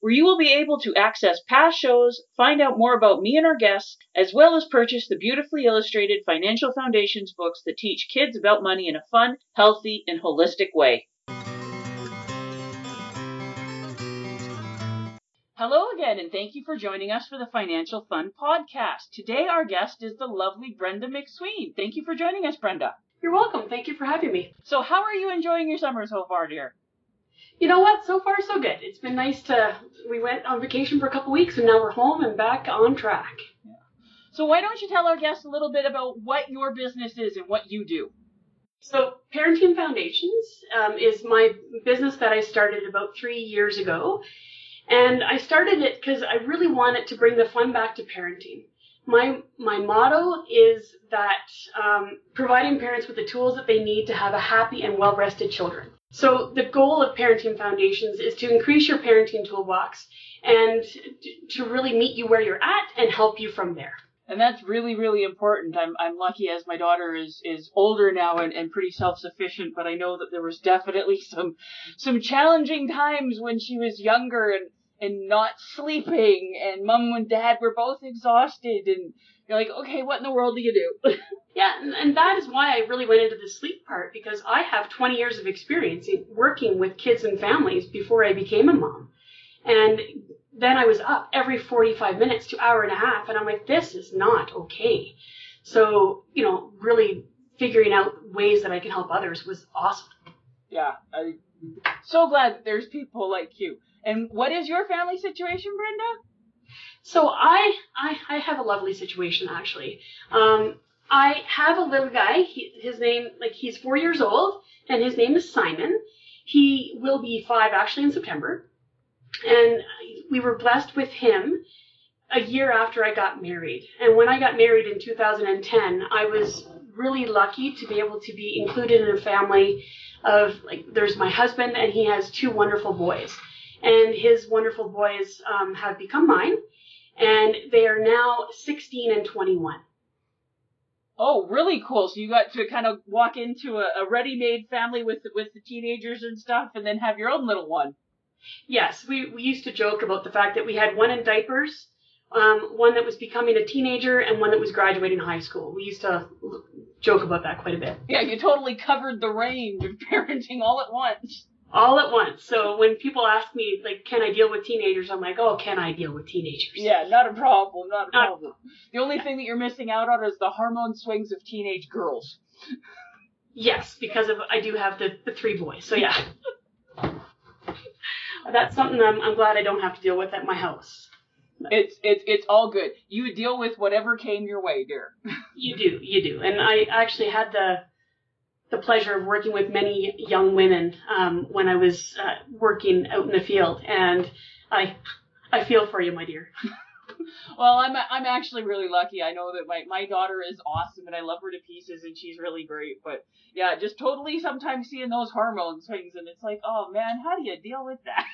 where you will be able to access past shows, find out more about me and our guests, as well as purchase the beautifully illustrated Financial Foundations books that teach kids about money in a fun, healthy, and holistic way. Hello again, and thank you for joining us for the Financial Fun Podcast. Today, our guest is the lovely Brenda McSween. Thank you for joining us, Brenda. You're welcome. Thank you for having me. So how are you enjoying your summer so far, dear? You know what? So far, so good. It's been nice to, we went on vacation for a couple weeks and now we're home and back on track. Yeah. So why don't you tell our guests a little bit about what your business is and what you do? So Parenting Foundations is my business that I started about 3 years ago. And I started it because I really wanted to bring the fun back to parenting. My motto is that providing parents with the tools that they need to have a happy and well-rested children. So the goal of Parenting Foundations is to increase your parenting toolbox and to really meet you where you're at and help you from there. And that's really, really important. I'm lucky as my daughter is older now and pretty self-sufficient, but I know that there was definitely some challenging times when she was younger and not sleeping, and mom and dad were both exhausted, and you're like, okay, what in the world do you do? Yeah, and that is why I really went into the sleep part, because I have 20 years of experience in working with kids and families before I became a mom. And then I was up every 45 minutes to hour and a half, and I'm like, this is not okay. So, you know, really figuring out ways that I can help others was awesome. Yeah, I'm so glad that there's people like you. And what is your family situation, Brenda? So I have a lovely situation, actually. I have a little guy. He's 4 years old, and his name is Simon. He will be five, actually, in September. And we were blessed with him a year after I got married. And when I got married in 2010, I was really lucky to be able to be included in a family of, there's my husband, and he has two wonderful boys. And his wonderful boys have become mine, and they are now 16 and 21. Oh, really cool. So you got to kind of walk into a ready-made family with the teenagers and stuff, and then have your own little one. Yes, we used to joke about the fact that we had one in diapers, one that was becoming a teenager, and one that was graduating high school. We used to joke about that quite a bit. Yeah, you totally covered the range of parenting all at once. All at once. So when people ask me, can I deal with teenagers? I'm like, oh, can I deal with teenagers? Yeah, not a problem. The only thing that you're missing out on is the hormone swings of teenage girls. Yes, because I do have the three boys. So, yeah. That's something I'm glad I don't have to deal with at my house. It's all good. You deal with whatever came your way, dear. You do. And I actually had the pleasure of working with many young women when I was working out in the field, and I feel for you, my dear. Well, I'm actually really lucky. I know that my daughter is awesome, and I love her to pieces, and she's really great. But yeah, just totally sometimes seeing those hormone swings, and it's like, oh man, how do you deal with that?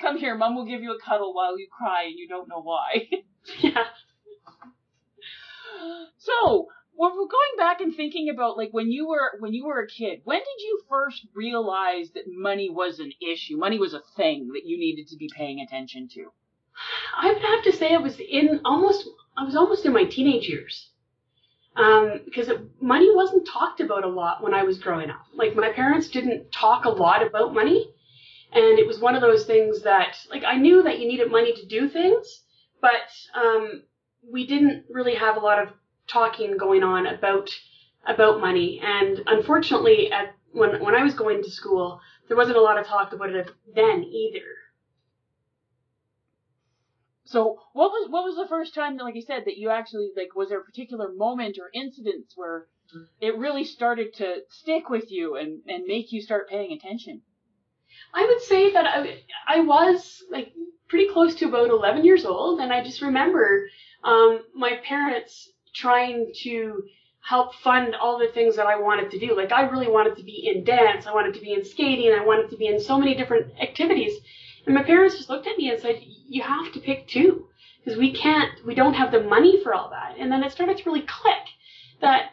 Come here, mom will give you a cuddle while you cry, and you don't know why. Yeah. So. Well, we're going back and thinking about when you were a kid, when did you first realize that money was an issue? Money was a thing that you needed to be paying attention to? I would have to say I was almost in my teenage years. Because money wasn't talked about a lot when I was growing up. My parents didn't talk a lot about money, and it was one of those things that I knew that you needed money to do things, but we didn't really have a lot of talking going on about money. And unfortunately, when I was going to school, there wasn't a lot of talk about it then either. So what was the first time, like you said, that you actually, like, was there a particular moment or incidents where it really started to stick with you and make you start paying attention? I would say that I was, like, pretty close to about 11 years old, and I just remember my parents trying to help fund all the things that I wanted to do. Like, I really wanted to be in dance, I wanted to be in skating, I wanted to be in so many different activities. And my parents just looked at me and said, you have to pick two, because we don't have the money for all that. And then it started to really click that,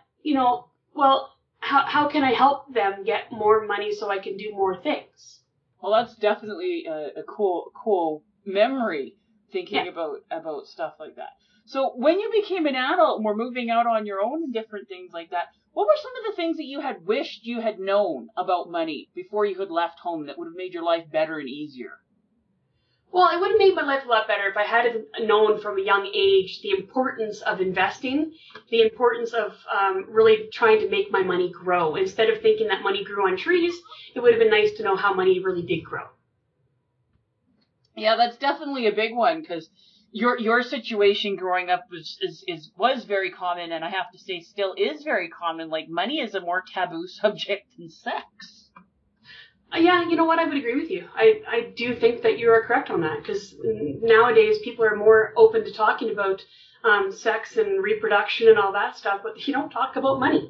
well, how can I help them get more money so I can do more things? Well, that's definitely a cool memory, thinking about stuff like that. So when you became an adult and were moving out on your own and different things like that, what were some of the things that you had wished you had known about money before you had left home that would have made your life better and easier? Well, it would have made my life a lot better if I had known from a young age the importance of investing, the importance of really trying to make my money grow. Instead of thinking that money grew on trees, it would have been nice to know how money really did grow. Yeah, that's definitely a big one, because your situation growing up was very common, and I have to say still is very common. Like, money is a more taboo subject than sex. Yeah, you know what? I would agree with you. I do think that you are correct on that, because nowadays people are more open to talking about sex and reproduction and all that stuff, but you don't talk about money.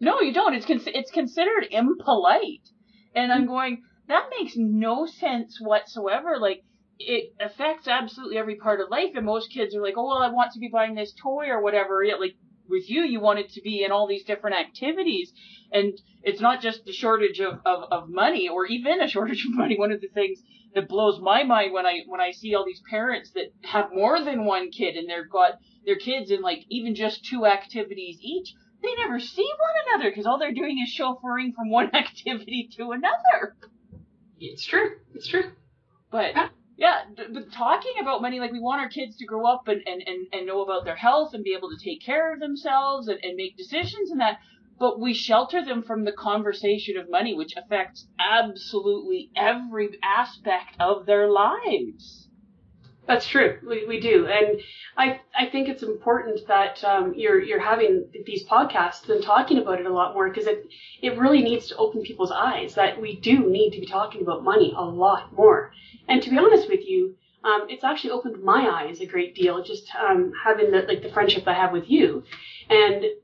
No, you don't. It's considered impolite. And I'm going, that makes no sense whatsoever. Like, it affects absolutely every part of life. And most kids are like, oh, well, I want to be buying this toy or whatever. Yeah, like, with you wanted to be in all these different activities, and it's not just the shortage of money, or even a shortage of money. One of the things that blows my mind when I see all these parents that have more than one kid, and they've got their kids in, like, even just two activities each, they never see one another, because all they're doing is chauffeuring from one activity to another. It's true. But yeah, but talking about money, like, we want our kids to grow up and know about their health and be able to take care of themselves and make decisions and that, but we shelter them from the conversation of money, which affects absolutely every aspect of their lives. That's true. We do. And I think it's important that you're having these podcasts and talking about it a lot more, because it really needs to open people's eyes that we do need to be talking about money a lot more. And to be honest with you, it's actually opened my eyes a great deal, just having the friendship I have with you. And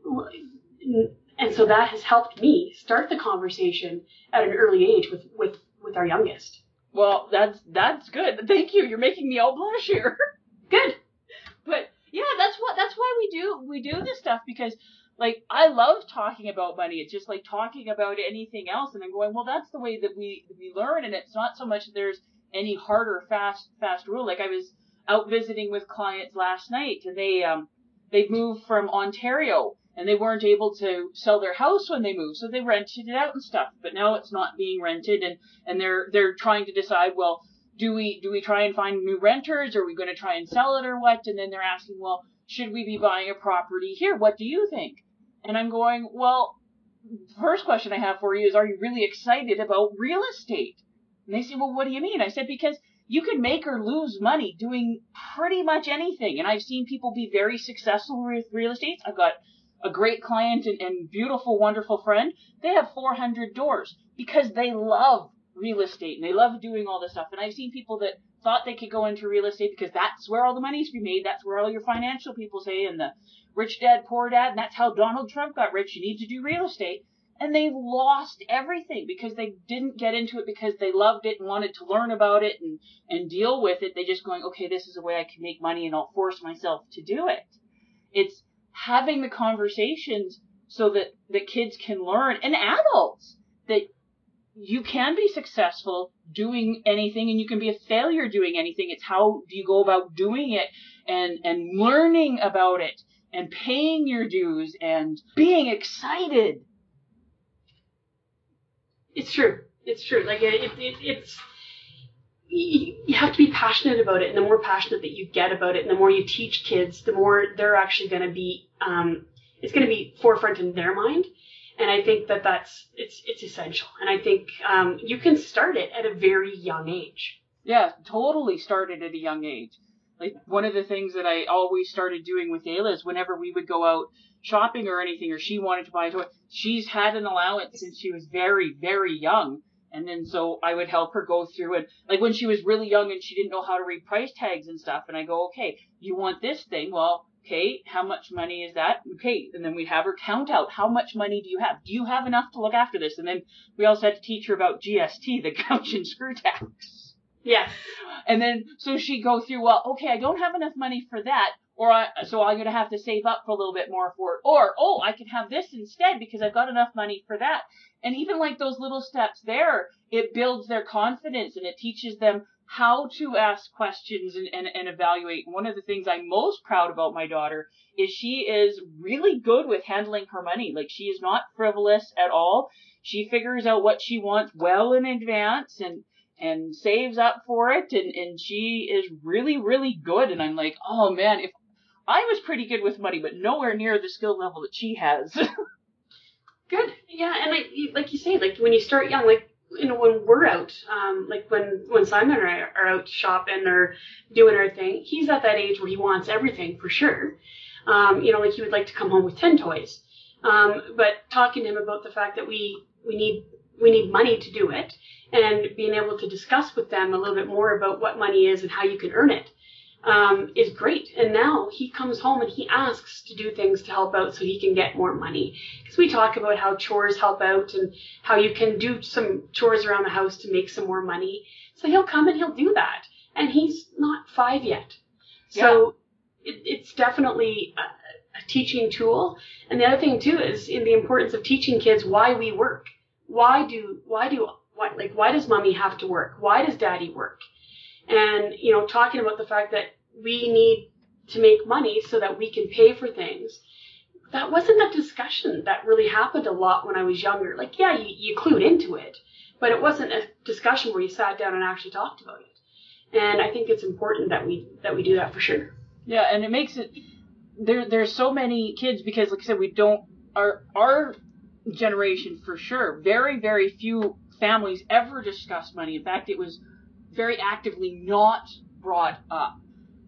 so that has helped me start the conversation at an early age with our youngest. Well, that's good. Thank you. You're making me all blush here. Good. But yeah, that's why we do this stuff, because, like, I love talking about money. It's just like talking about anything else, and I'm going, well, that's the way that we learn, and it's not so much that there's any hard or fast rule. Like, I was out visiting with clients last night, and they moved from Ontario, and they weren't able to sell their house when they moved, so they rented it out and stuff. But now it's not being rented, and they're trying to decide, well, do we try and find new renters? Are we going to try and sell it or what? And then they're asking, well, should we be buying a property here? What do you think? And I'm going, well, first question I have for you is, are you really excited about real estate? And they say, well, what do you mean? I said, because you can make or lose money doing pretty much anything. And I've seen people be very successful with real estate. I've got a great client and beautiful, wonderful friend. They have 400 doors because they love real estate and they love doing all this stuff. And I've seen people that thought they could go into real estate because that's where all the money's to be made. That's where all your financial people say, and the rich dad, poor dad, and that's how Donald Trump got rich. You need to do real estate. And they lost everything because they didn't get into it because they loved it and wanted to learn about it and deal with it. They just going, okay, this is a way I can make money and I'll force myself to do it. It's having the conversations so that the kids can learn, and adults, that you can be successful doing anything and you can be a failure doing anything. It's how do you go about doing it and learning about it and paying your dues and being excited. It's true. Like, it's you have to be passionate about it, and the more passionate that you get about it, and the more you teach kids, the more they're actually going to be it's going to be forefront in their mind. And I think that it's essential. And I think you can start it at a very young age. Yeah, totally start it at a young age. Like, one of the things that I always started doing with Dayla is whenever we would go out shopping or anything, or she wanted to buy a toy, she's had an allowance since she was very, very young. And then so I would help her go through it. Like, when she was really young and she didn't know how to read price tags and stuff, and I go, okay, you want this thing? Well, okay, how much money is that? Okay, and then we'd have her count out, how much money do you have? Do you have enough to look after this? And then we also had to teach her about GST, the couch and screw tax. Yes. And then, so she'd go through, well, okay, I don't have enough money for that, so I'm going to have to save up for a little bit more for it. Or, oh, I can have this instead because I've got enough money for that. And even like those little steps there, it builds their confidence and it teaches them how to ask questions and evaluate. And one of the things I'm most proud about my daughter is she is really good with handling her money. Like, she is not frivolous at all. She figures out what she wants well in advance and saves up for it. And she is really, really good. And I'm like, oh man, if I was pretty good with money, but nowhere near the skill level that she has. Good. Yeah. And like you say, like when you start young, like, you know, when we're out, like when Simon and I are out shopping or doing our thing, he's at that age where he wants everything for sure. You know, like he would like to come home with 10 toys. But talking to him about the fact that we need money to do it, and being able to discuss with them a little bit more about what money is and how you can earn it, is great. And now he comes home and he asks to do things to help out so he can get more money. Because we talk about how chores help out and how you can do some chores around the house to make some more money. So he'll come and he'll do that. And he's not 5 yet. Yeah. So it's definitely a teaching tool. And the other thing too is in the importance of teaching kids why we work. Why does mommy have to work? Why does daddy work? And, you know, talking about the fact that we need to make money so that we can pay for things. That wasn't a discussion that really happened a lot when I was younger. Like, yeah, you clued into it, but it wasn't a discussion where you sat down and actually talked about it. And I think it's important that we do that for sure. Yeah, and it makes it, there's so many kids, because like I said, we don't, our generation for sure, very, very few families ever discuss money. In fact, it was very actively not brought up,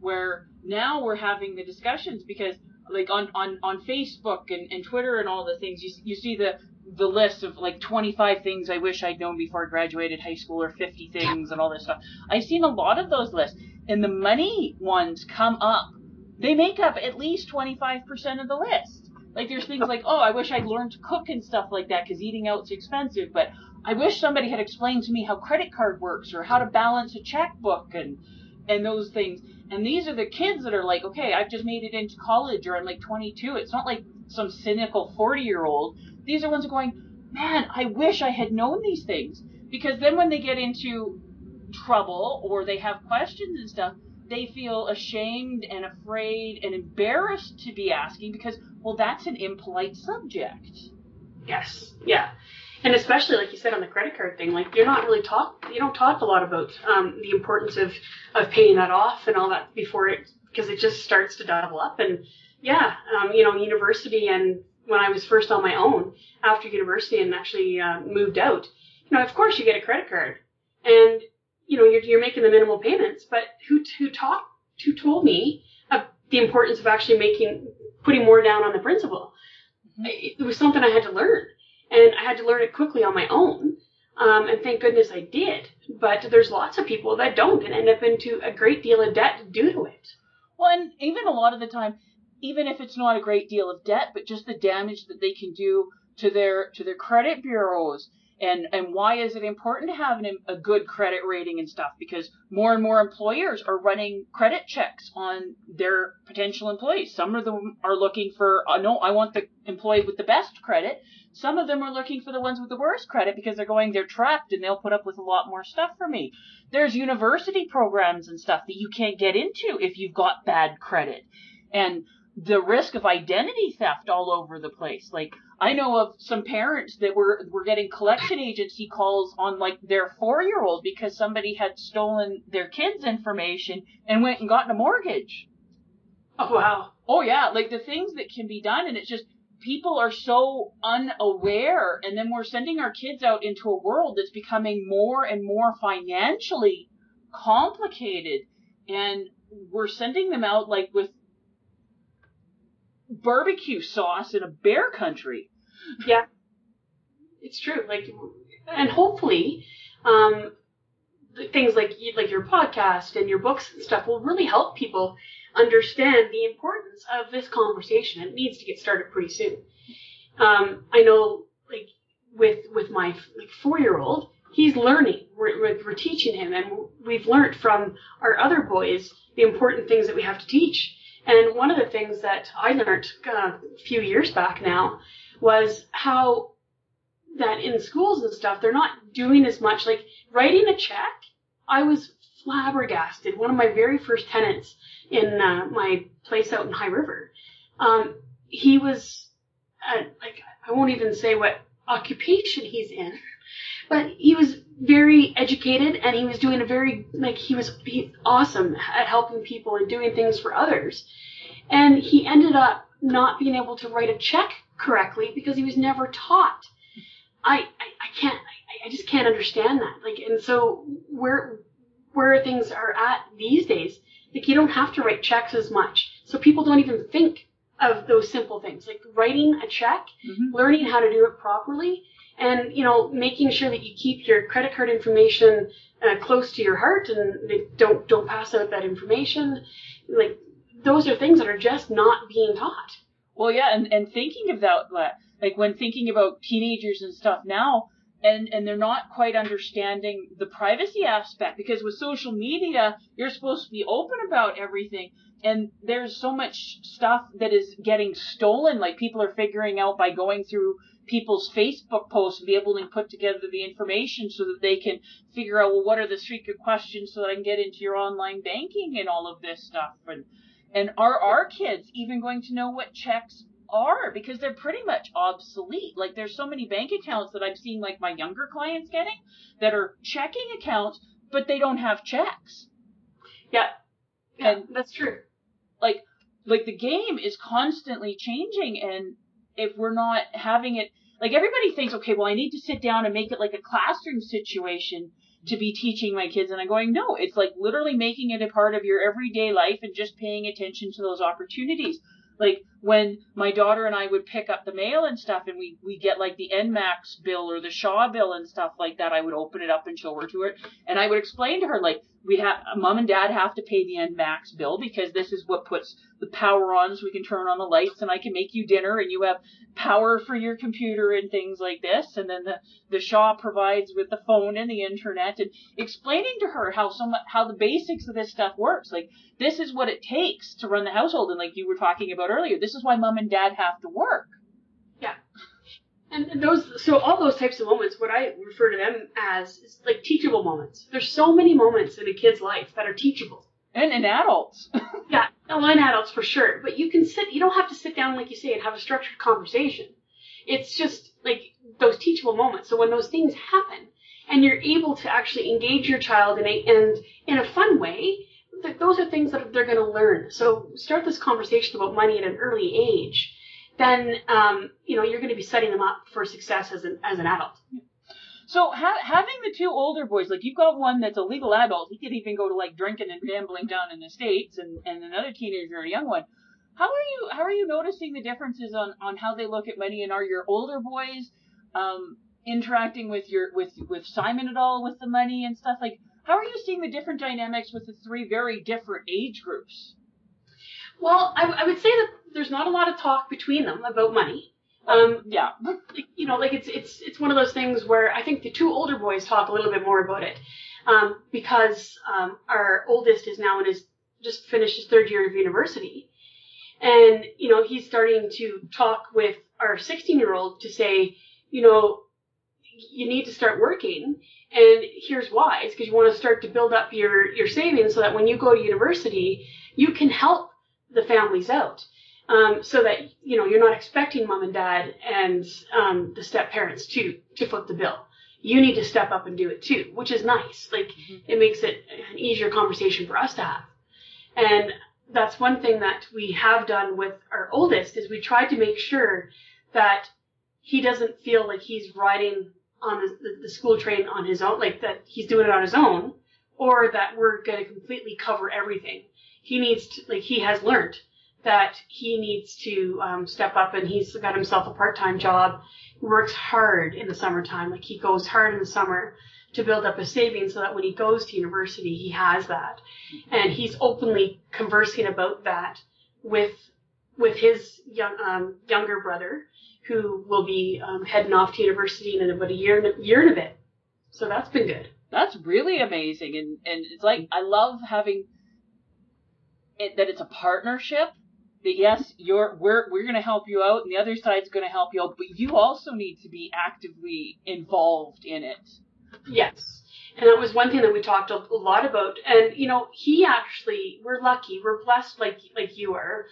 where now we're having the discussions, because like on Facebook and Twitter and all the things, you see the list of like 25 things I wish I'd known before I graduated high school, or 50 things and all this stuff. I've seen a lot of those lists, and the money ones come up. They make up at least 25% of the list. Like, there's things like, oh, I wish I'd learned to cook and stuff like that because eating out's expensive, but I wish somebody had explained to me how credit card works or how to balance a checkbook and those things. And these are the kids that are like, okay, I've just made it into college, or I'm like 22. It's not like some cynical 40-year-old. These are ones going, man, I wish I had known these things. Because then when they get into trouble or they have questions and stuff, they feel ashamed and afraid and embarrassed to be asking because, well, that's an impolite subject. Yes. Yeah. And especially, like you said, on the credit card thing, like you don't talk a lot about the importance of paying that off and all that because it just starts to double up. And yeah, you know, university, and when I was first on my own after university and actually moved out, you know, of course you get a credit card, and you know you're making the minimal payments. But who told me the importance of actually putting more down on the principal? It was something I had to learn. And I had to learn it quickly on my own, and thank goodness I did. But there's lots of people that don't and end up into a great deal of debt due to it. Well, and even a lot of the time, even if it's not a great deal of debt, but just the damage that they can do to their credit bureaus, and why is it important to have a good credit rating and stuff? Because more and more employers are running credit checks on their potential employees. Some of them are looking for, no, I want the employee with the best credit. Some of them are looking for the ones with the worst credit because they're trapped and they'll put up with a lot more stuff for me. There's university programs and stuff that you can't get into if you've got bad credit. And the risk of identity theft all over the place. Like, I know of some parents that were getting collection agency calls on like their 4-year-old because somebody had stolen their kid's information and went and got a mortgage. Oh wow. Oh yeah, like the things that can be done, and it's just people are so unaware, and then we're sending our kids out into a world that's becoming more and more financially complicated, and we're sending them out like with barbecue sauce in a bear country. Yeah, it's true. Like, and hopefully, things like your podcast and your books and stuff will really help people understand the importance of this conversation. It needs to get started pretty soon. I know, like with my like 4-year-old, he's learning. We're teaching him, and we've learned from our other boys the important things that we have to teach. And one of the things that I learned a few years back now was how that in schools and stuff, they're not doing as much. Like writing a check, I was flabbergasted. One of my very first tenants in my place out in High River, he was like, I won't even say what occupation he's in, but he was very educated, and he was doing a very, like, he's awesome at helping people and doing things for others, and he ended up not being able to write a check correctly because he was never taught. I just can't understand that. Like, and so where things are at these days, like, you don't have to write checks as much. So people don't even think of those simple things, like writing a check, mm-hmm. learning how to do it properly, and, you know, making sure that you keep your credit card information close to your heart, and they don't pass out that information. Like, those are things that are just not being taught. Well, yeah, and thinking of that, like when thinking about teenagers and stuff now, and they're not quite understanding the privacy aspect, because with social media, you're supposed to be open about everything. And there's so much stuff that is getting stolen, like people are figuring out by going through people's Facebook posts and be able to put together the information so that they can figure out, well, what are the secret questions so that I can get into your online banking and all of this stuff. And are our kids even going to know what checks are, because they're pretty much obsolete. Like, there's so many bank accounts that I've seen, like, my younger clients getting that are checking accounts, but they don't have checks. Yeah, and that's true. Like the game is constantly changing, and if we're not having it, like, everybody thinks, okay, well, I need to sit down and make it like a classroom situation to be teaching my kids, and I'm going, no, it's like literally making it a part of your everyday life and just paying attention to those opportunities. Like, when my daughter and I would pick up the mail and stuff, and we get, like, the Enmax bill or the Shaw bill and stuff like that, I would open it up and show her to it. And I would explain to her, like, Mom and Dad have to pay the Enmax bill because this is what puts the power on, so we can turn on the lights, and I can make you dinner, and you have power for your computer and things like this. And then the Shaw provides with the phone and the internet, and explaining to her how the basics of this stuff works. Like, this is what it takes to run the household. And like you were talking about earlier, this is why Mom and Dad have to work. Yeah. And all those types of moments, what I refer to them as is like teachable moments. There's so many moments in a kid's life that are teachable. And in adults. Yeah, in adults for sure. But you don't have to sit down, like you say, and have a structured conversation. It's just like those teachable moments. So when those things happen and you're able to actually engage your child in a fun way, those are things that they're going to learn. So start this conversation about money at an early age, then you're going to be setting them up for success as an adult. So having the two older boys, like you've got one that's a legal adult, he could even go to like drinking and gambling down in the States, and another teenager or a young one. How are you noticing the differences on how they look at money, and are your older boys interacting with Simon at all with the money and stuff? Like, how are you seeing the different dynamics with the three very different age groups? Well, I would say that there's not a lot of talk between them about money. Yeah. You know, like it's one of those things where I think the two older boys talk a little bit more about it because our oldest is now just finished his third year of university. And, you know, he's starting to talk with our 16-year-old to say, you know, you need to start working, and here's why. It's because you want to start to build up your savings so that when you go to university, you can help the families out, so that, you know, you're not expecting Mom and Dad and the step-parents to foot the bill. You need to step up and do it too, which is nice. Like, mm-hmm. It makes it an easier conversation for us to have. And that's one thing that we have done with our oldest is we tried to make sure that he doesn't feel like he's riding on the school train on his own, like that he's doing it on his own, or that we're going to completely cover everything. He needs to, like, he has learned that he needs to step up, and he's got himself a part-time job. He works hard in the summertime. Like, he goes hard in the summer to build up his savings so that when he goes to university, he has that. And he's openly conversing about that with his younger brother, who will be heading off to university in about a year and a bit. So that's been good. That's really amazing. And it's like, I love having it, that it's a partnership. That yes, we're going to help you out, and the other side's going to help you out, but you also need to be actively involved in it. Yes. And that was one thing that we talked a lot about. And, you know, he actually, we're lucky, we're blessed like you are.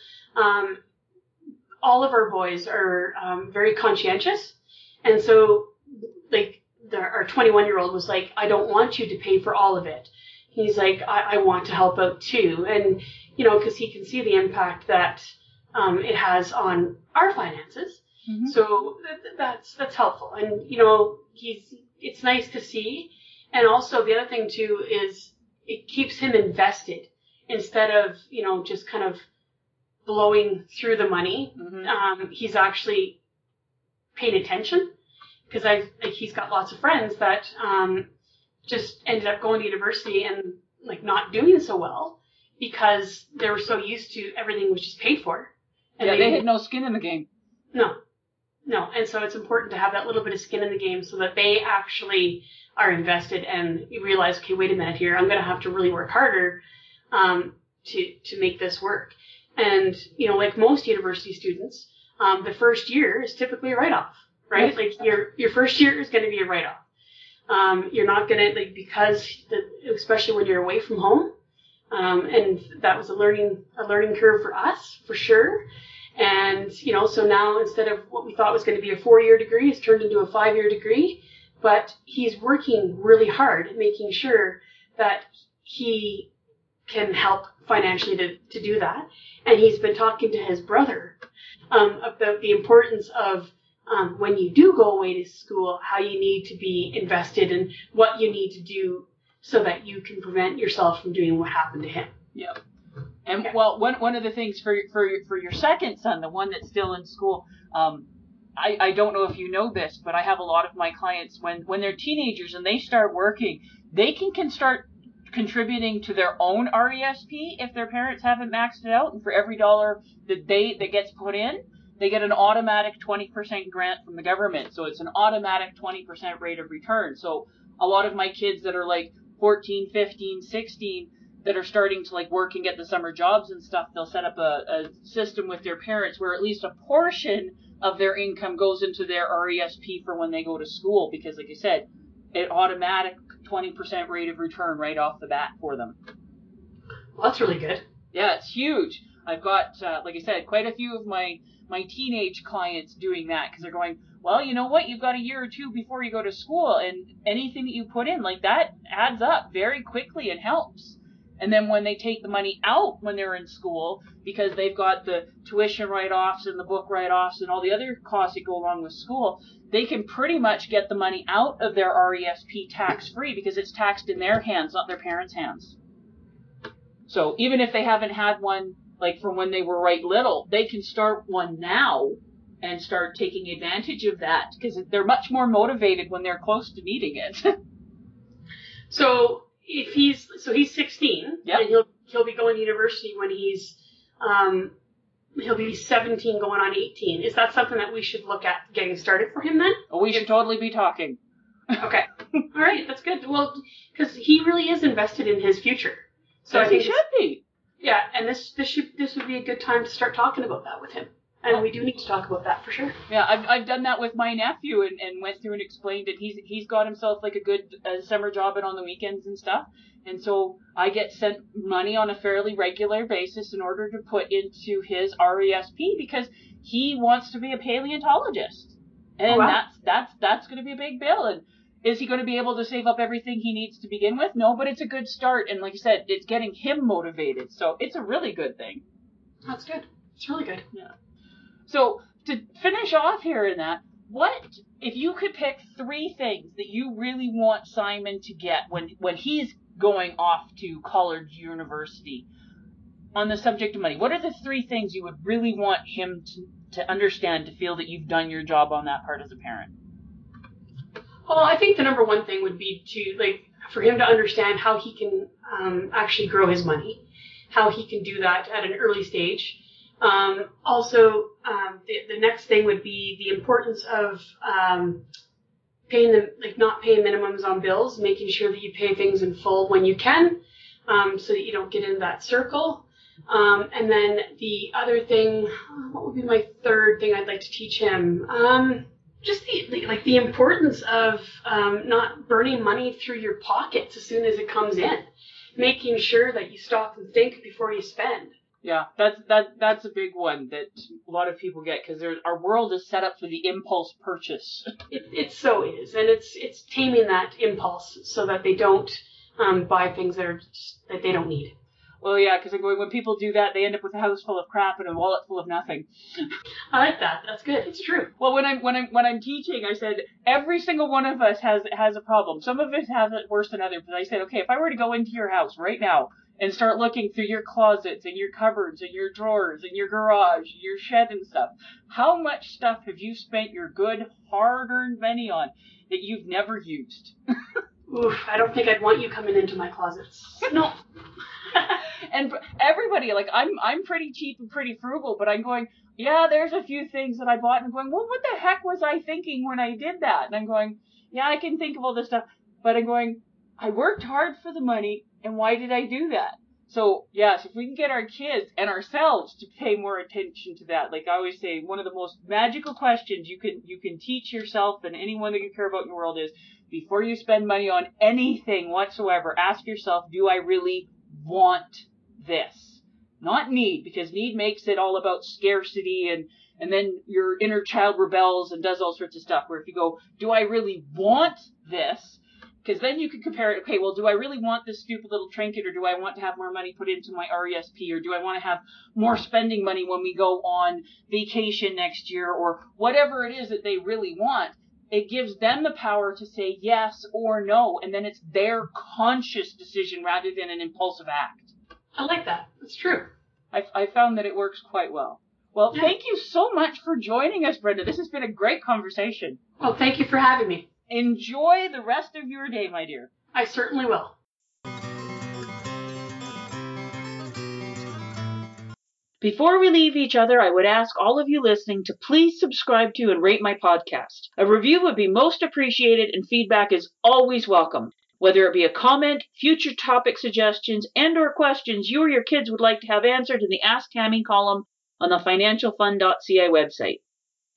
All of our boys are very conscientious. And so, like, our 21-year-old was like, I don't want you to pay for all of it. He's like, I want to help out too. And, you know, because he can see the impact that it has on our finances. Mm-hmm. So that's helpful. And, you know, it's nice to see. And also the other thing too is it keeps him invested instead of, you know, just kind of blowing through the money. Mm-hmm. He's actually paying attention, because he's got lots of friends that just ended up going to university and like not doing so well because they were so used to everything was just paid for. And yeah, they had no skin in the game. No. And so it's important to have that little bit of skin in the game so that they actually are invested and you realize, okay, wait a minute here, I'm going to have to really work harder to make this work. And, you know, like most university students, the first year is typically a write-off, right? Yes. Like your first year is going to be a write-off. You're not going to, like, because especially when you're away from home, and that was a learning curve for us, for sure. And, you know, so now instead of what we thought was going to be a 4-year degree, it's turned into a 5-year degree. But he's working really hard at making sure that he can help financially to do that. And he's been talking to his brother about the importance of when you do go away to school, how you need to be invested and what you need to do so that you can prevent yourself from doing what happened to him. Yep. And well, one of the things for your second son, the one that's still in school, I don't know if you know this, but I have a lot of my clients when they're teenagers and they start working, they can start contributing to their own RESP if their parents haven't maxed it out. And for every dollar that gets put in, they get an automatic 20% grant from the government. So it's an automatic 20% rate of return. So a lot of my kids that are like 14, 15, 16 that are starting to like work and get the summer jobs and stuff, they'll set up a system with their parents where at least a portion of their income goes into their RESP for when they go to school, because like I said, an automatic 20% rate of return right off the bat for them. Well, that's really good. Yeah, it's huge. I've got, like I said, quite a few of my teenage clients doing that, because they're going, well, you know what, you've got a year or two before you go to school, and anything that you put in like that adds up very quickly and helps. And then when they take the money out when they're in school, because they've got the tuition write-offs and the book write-offs and all the other costs that go along with school, they can pretty much get the money out of their RESP tax-free, because it's taxed in their hands, not their parents' hands. So even if they haven't had one, like from when they were right little, they can start one now and start taking advantage of that, because they're much more motivated when they're close to needing it. So... He's 16, yep. And he'll be going to university when he's he'll be 17 going on 18. Is that something that we should look at getting started for him then? Oh, we should totally be talking. Okay. All right, that's good. Well, because he really is invested in his future. So yes, he should be. Yeah, and this would be a good time to start talking about that with him. And we do need to talk about that for sure. Yeah, I've done that with my nephew and went through and explained it. He's got himself like a good summer job and on the weekends and stuff. And so I get sent money on a fairly regular basis in order to put into his RESP, because he wants to be a paleontologist. And wow. That's going to be a big bill. And is he going to be able to save up everything he needs to begin with? No, but it's a good start. And like I said, it's getting him motivated. So it's a really good thing. That's good. It's really good. Yeah. So to finish off here in that. What if you could pick three things that you really want Simon to get when he's going off to college, university, on the subject of money? What are the three things you would really want him to understand, to feel that you've done your job on that part as a parent? Well, I think the number one thing would be to, like, for him to understand how he can actually grow his money, how he can do that at an early stage. The next thing would be the importance of not paying minimums on bills, making sure that you pay things in full when you can, so that you don't get in that circle. And then the other thing, what would be my third thing I'd like to teach him? Just the importance of not burning money through your pockets as soon as it comes in, making sure that you stop and think before you spend. Yeah, that's a big one that a lot of people get, because our world is set up for the impulse purchase. It so is, and it's taming that impulse so that they don't buy things that they don't need. Well, yeah, because when people do that, they end up with a house full of crap and a wallet full of nothing. I like that. That's good. It's true. Well, when I'm teaching, I said every single one of us has a problem. Some of us have it worse than others. But I said, okay, if I were to go into your house right now and start looking through your closets and your cupboards and your drawers and your garage, your shed and stuff, how much stuff have you spent your good, hard-earned money on that you've never used? Oof, I don't think I'd want you coming into my closets. No. And everybody, like, I'm pretty cheap and pretty frugal, but I'm going, yeah, there's a few things that I bought, and I'm going, well, what the heck was I thinking when I did that? And I'm going, yeah, I can think of all this stuff, but I'm going, I worked hard for the money, and why did I do that? So, yes, if we can get our kids and ourselves to pay more attention to that, like I always say, one of the most magical questions you can teach yourself and anyone that you care about in the world is, before you spend money on anything whatsoever, ask yourself, do I really want this? Not need, because need makes it all about scarcity, and then your inner child rebels and does all sorts of stuff, where if you go, do I really want this? Because then you can compare it, okay, well, do I really want this stupid little trinket, or do I want to have more money put into my RESP, or do I want to have more spending money when we go on vacation next year, or whatever it is that they really want? It gives them the power to say yes or no, and then it's their conscious decision rather than an impulsive act. I like that. It's true. I found that it works quite well. Well, yeah. Thank you so much for joining us, Brenda. This has been a great conversation. Well, thank you for having me. Enjoy the rest of your day, my dear. I certainly will. Before we leave each other, I would ask all of you listening to please subscribe to and rate my podcast. A review would be most appreciated, and feedback is always welcome. Whether it be a comment, future topic suggestions, and or questions you or your kids would like to have answered in the Ask Tammy column on the financialfun.ca website.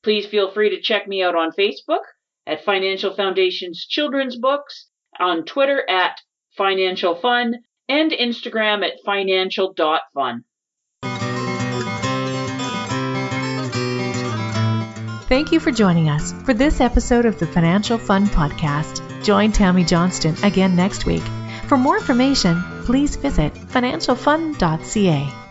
Please feel free to check me out on Facebook at Financial Foundations Children's Books, on Twitter at Financial Fun, and Instagram at financial.fun. Thank you for joining us for this episode of the Financial Fun Podcast. Join Tammy Johnston again next week. For more information, please visit financialfun.ca.